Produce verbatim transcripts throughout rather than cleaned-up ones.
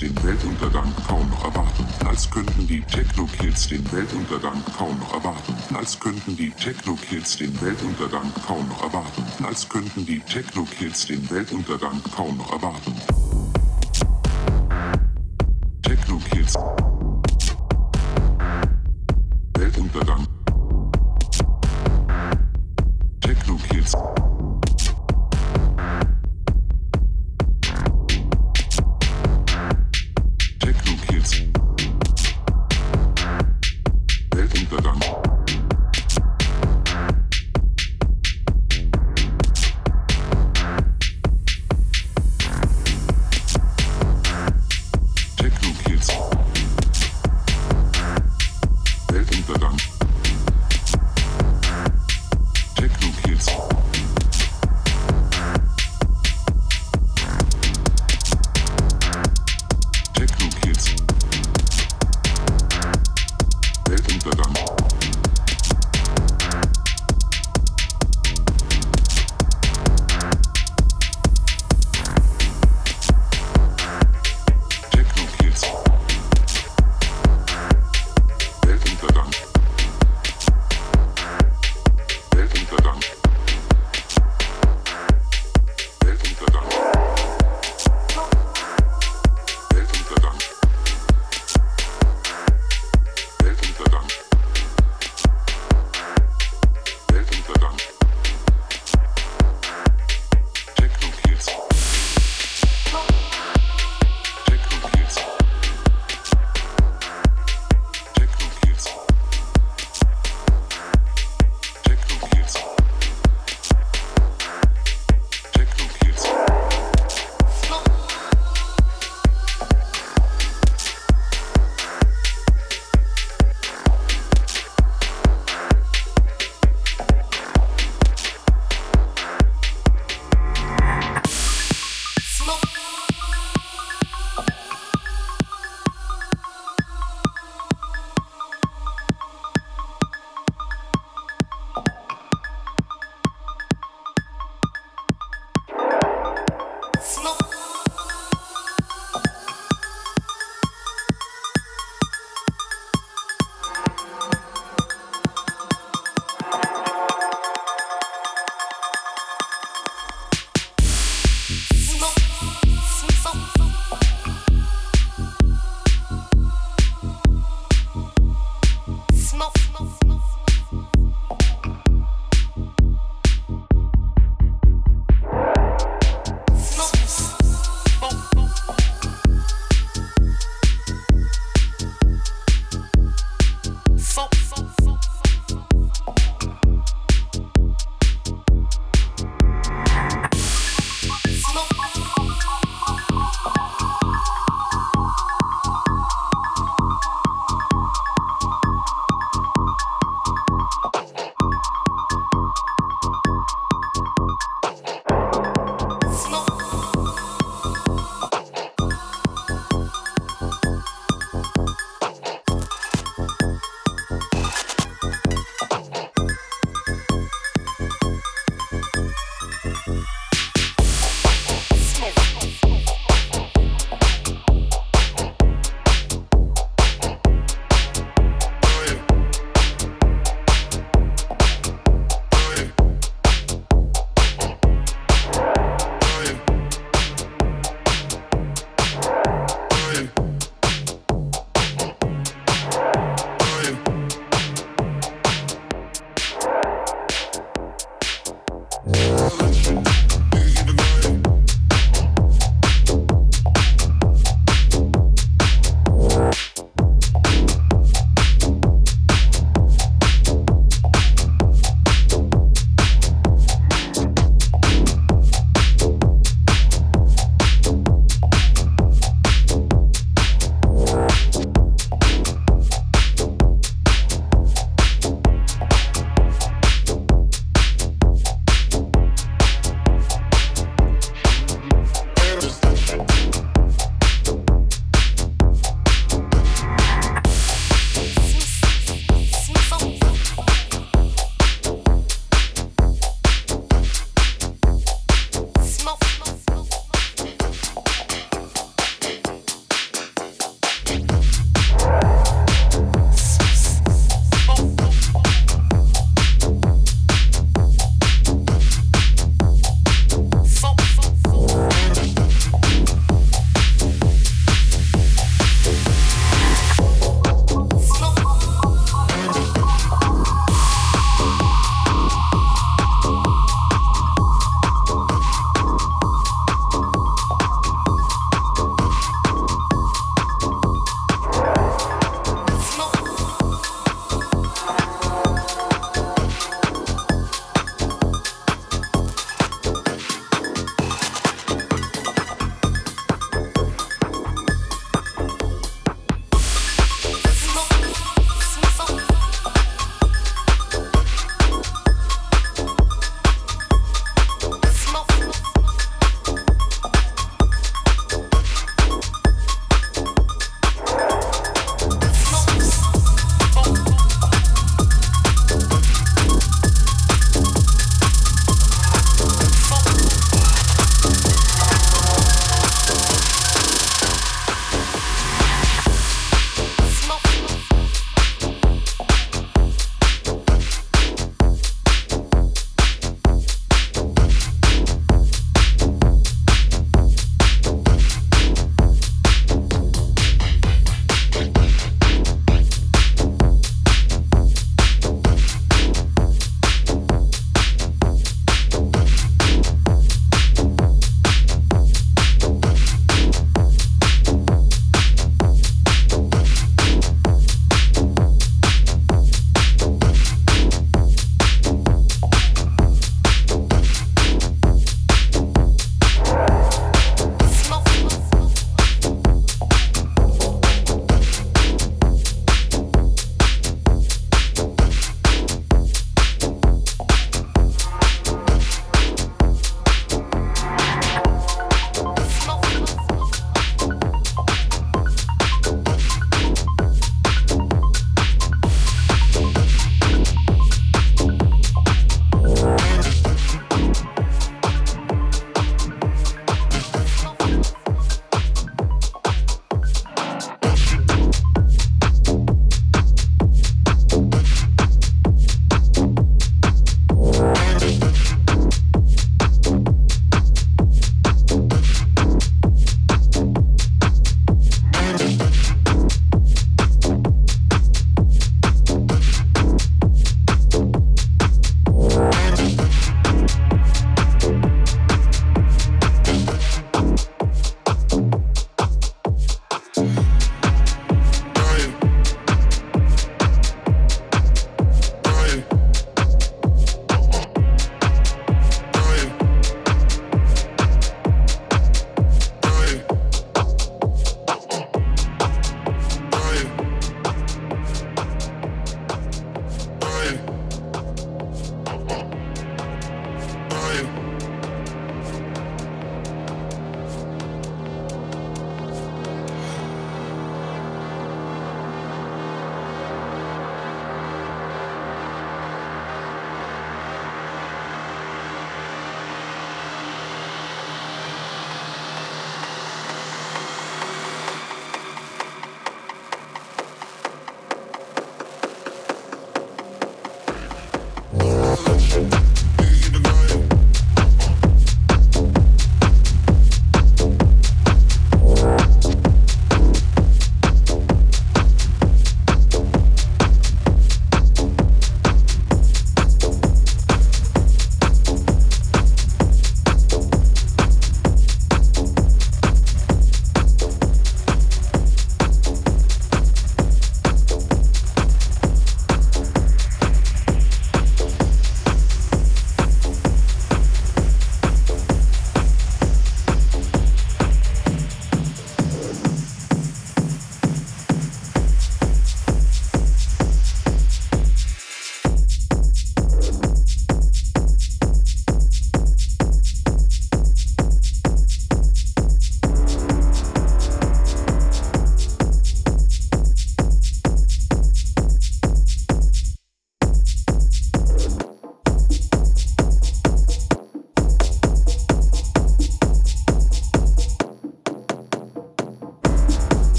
Den Weltuntergang kaum noch erwarten, als könnten die Techno-Kids den Weltuntergang kaum noch erwarten. Techno-Kids. Weltuntergang. Techno-Kids. Techno-Kids. Weltuntergang.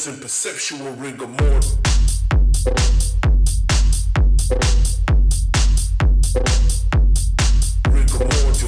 skills and perceptual rigor mortis. Rigor mortis.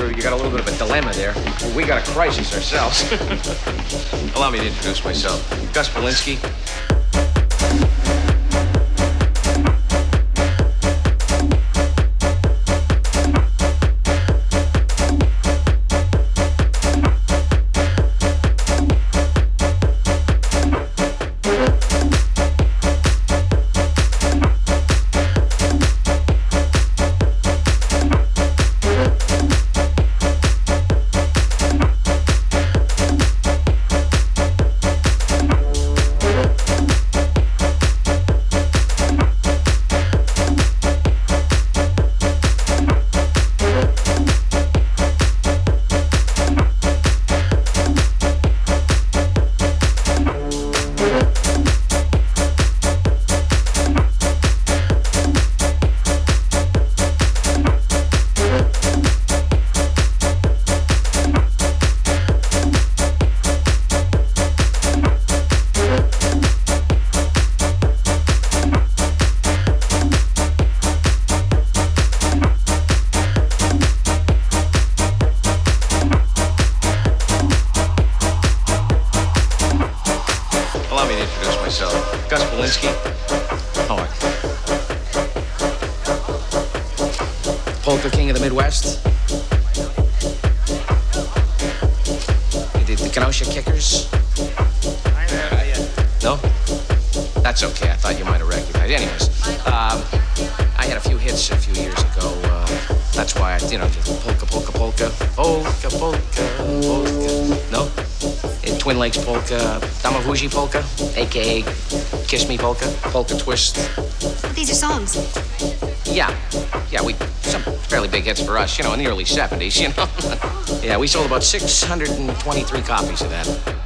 you're, you got a little bit of a dilemma there. We got a crisis ourselves. Allow me to introduce myself. Gus Belinsky. Polka, aka Kiss Me Polka, Polka Twist. But these are songs. Yeah, yeah, we some fairly big hits for us, you know, in the early seventies, you know. Yeah, we sold about six hundred twenty-three copies of that.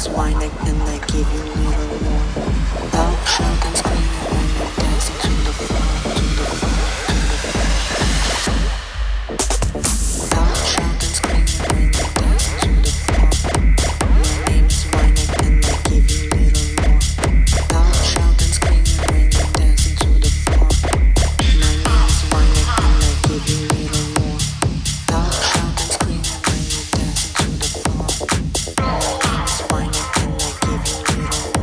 is whining and I give you little more. Thou shrunk and screaming when you're dancing to the floor, to the floor, to the floor. Thou shrunk and screaming when you're dancing to the floor. Your name is whining and I give you little more. Thou shrunk and screaming when you're dancing to the floor. My name is whining and I give you little more. Thou shrunk and screaming when you're dancing to the floor. Whining and I give you little.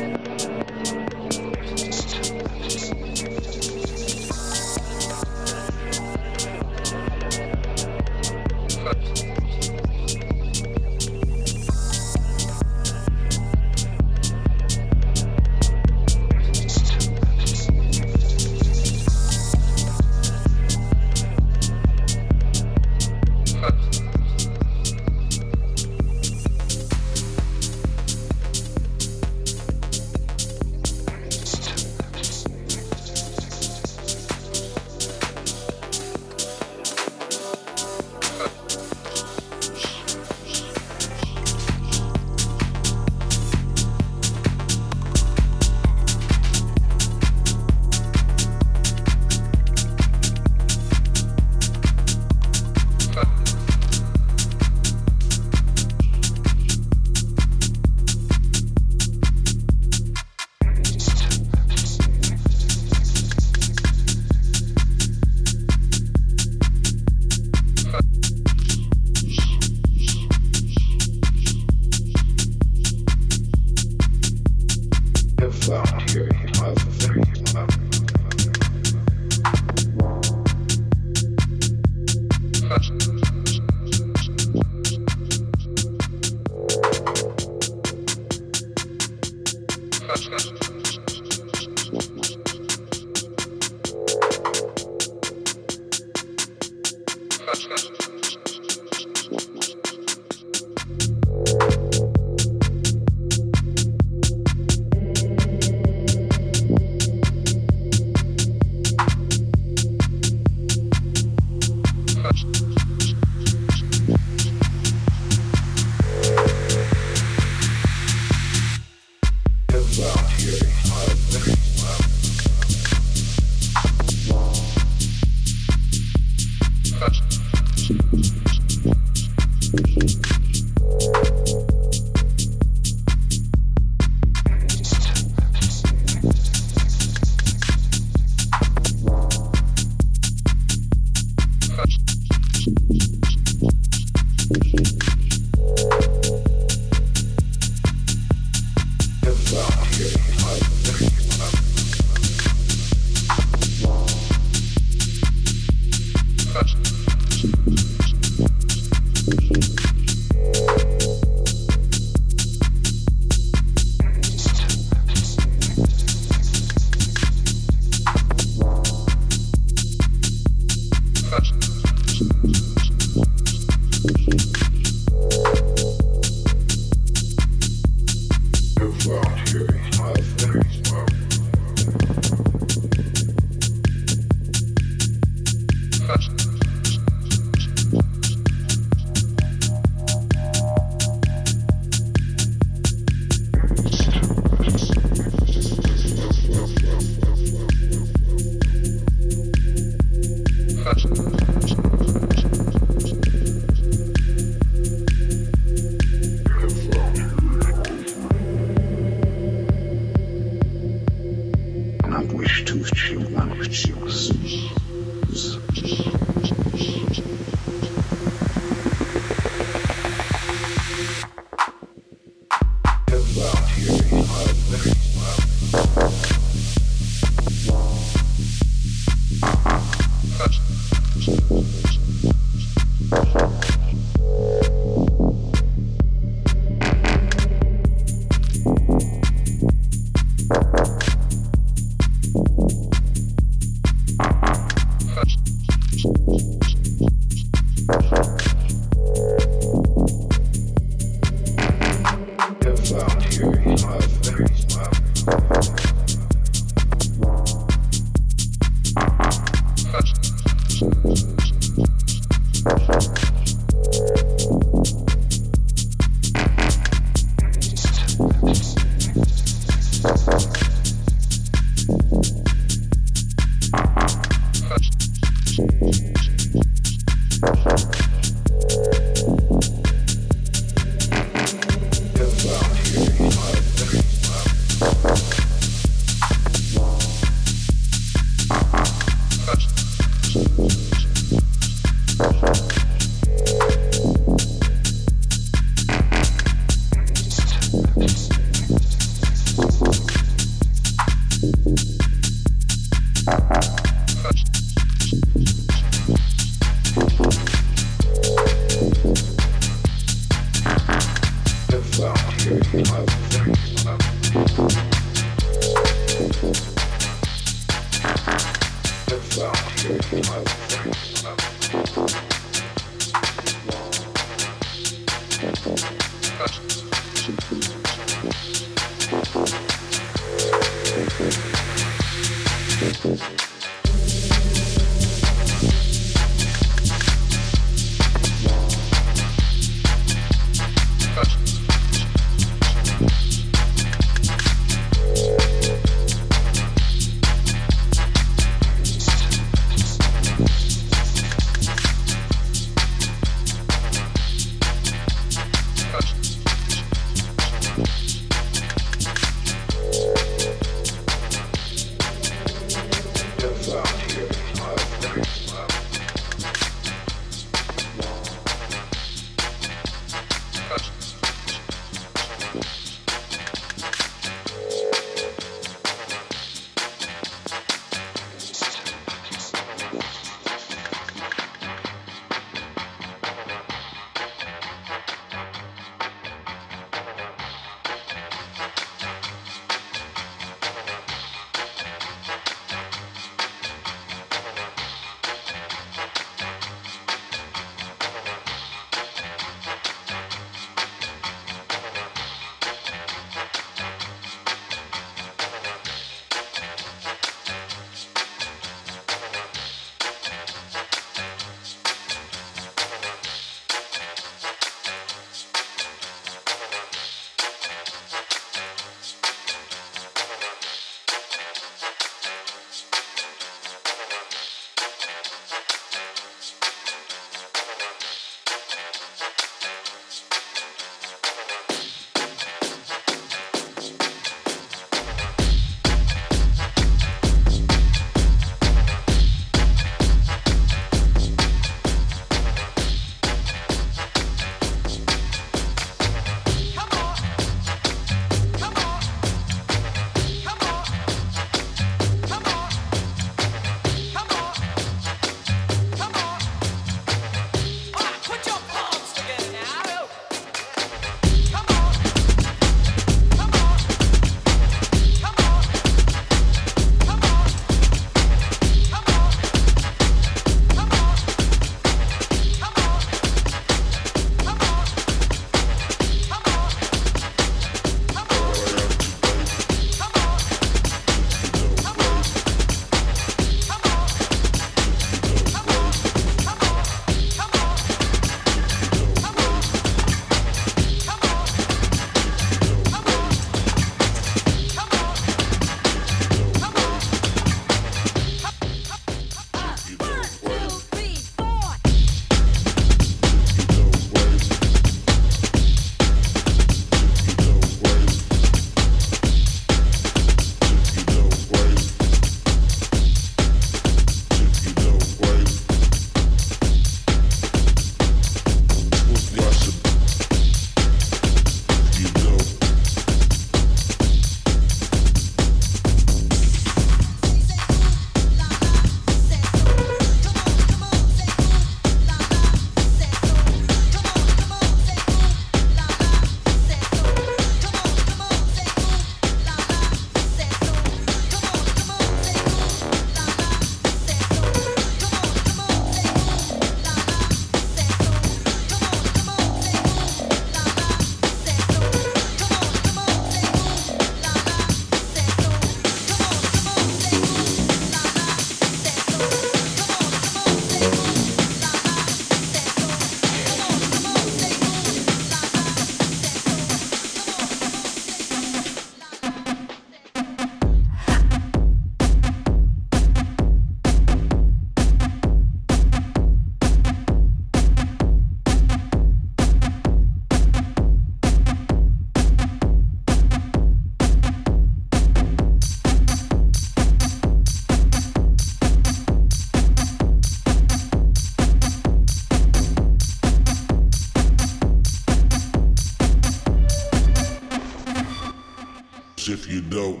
you don't.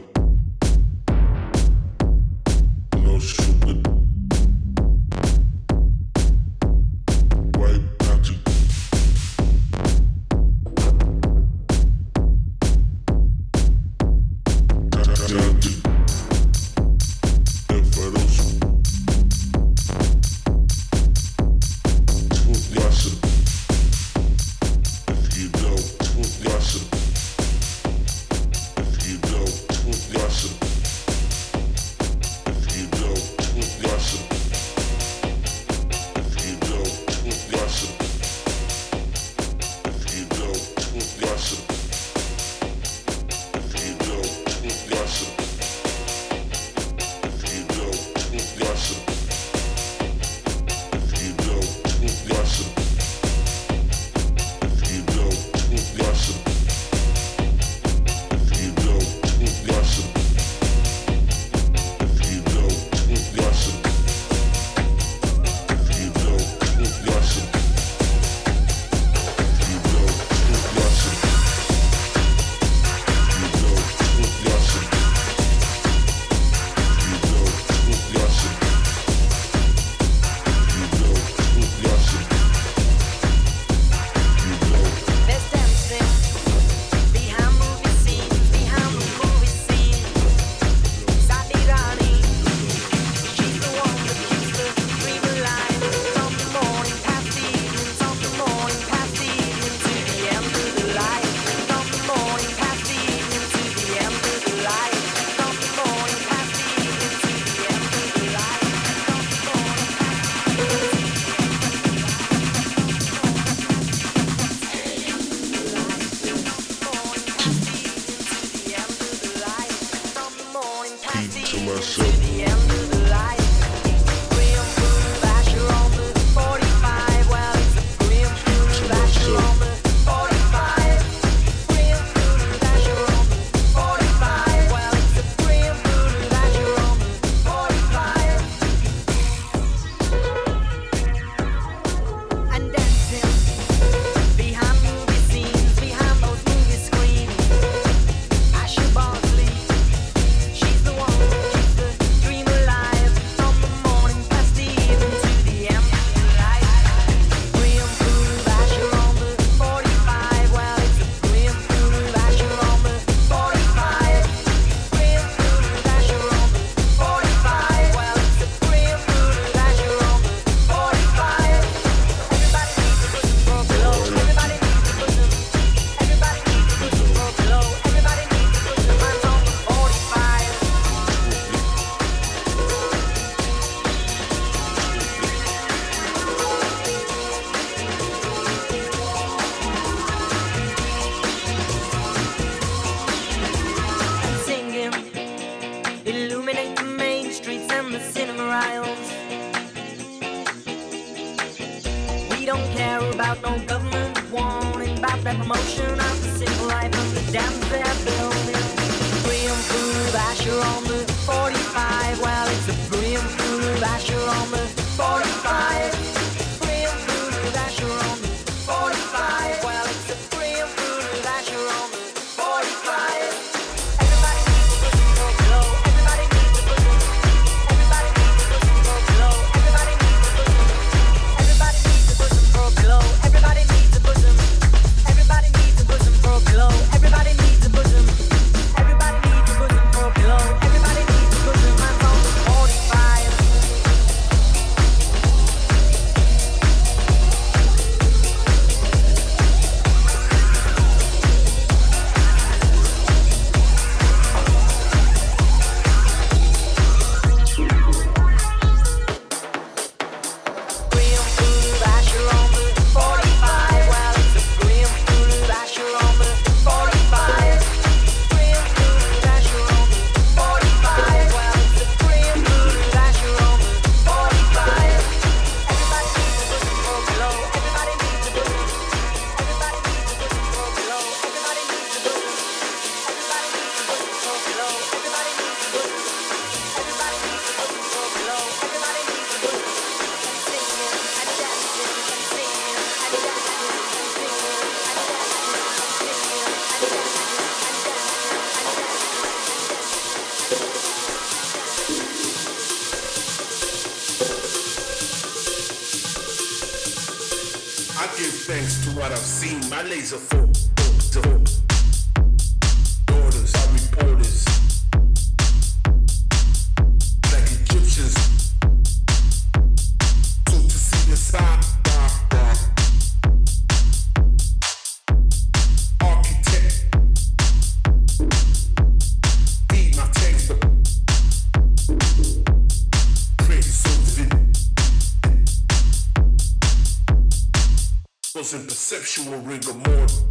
No stupid white party. Tati, el feroz. Too gossip. If you don't, too gossip. Everybody needs a bosom. I give thanks to what I've seen. My laser focus daughters, I reporters like Egyptians. So to see the side, architect, read my textbook, create something was in perceptual rigor mortis.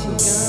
Straße.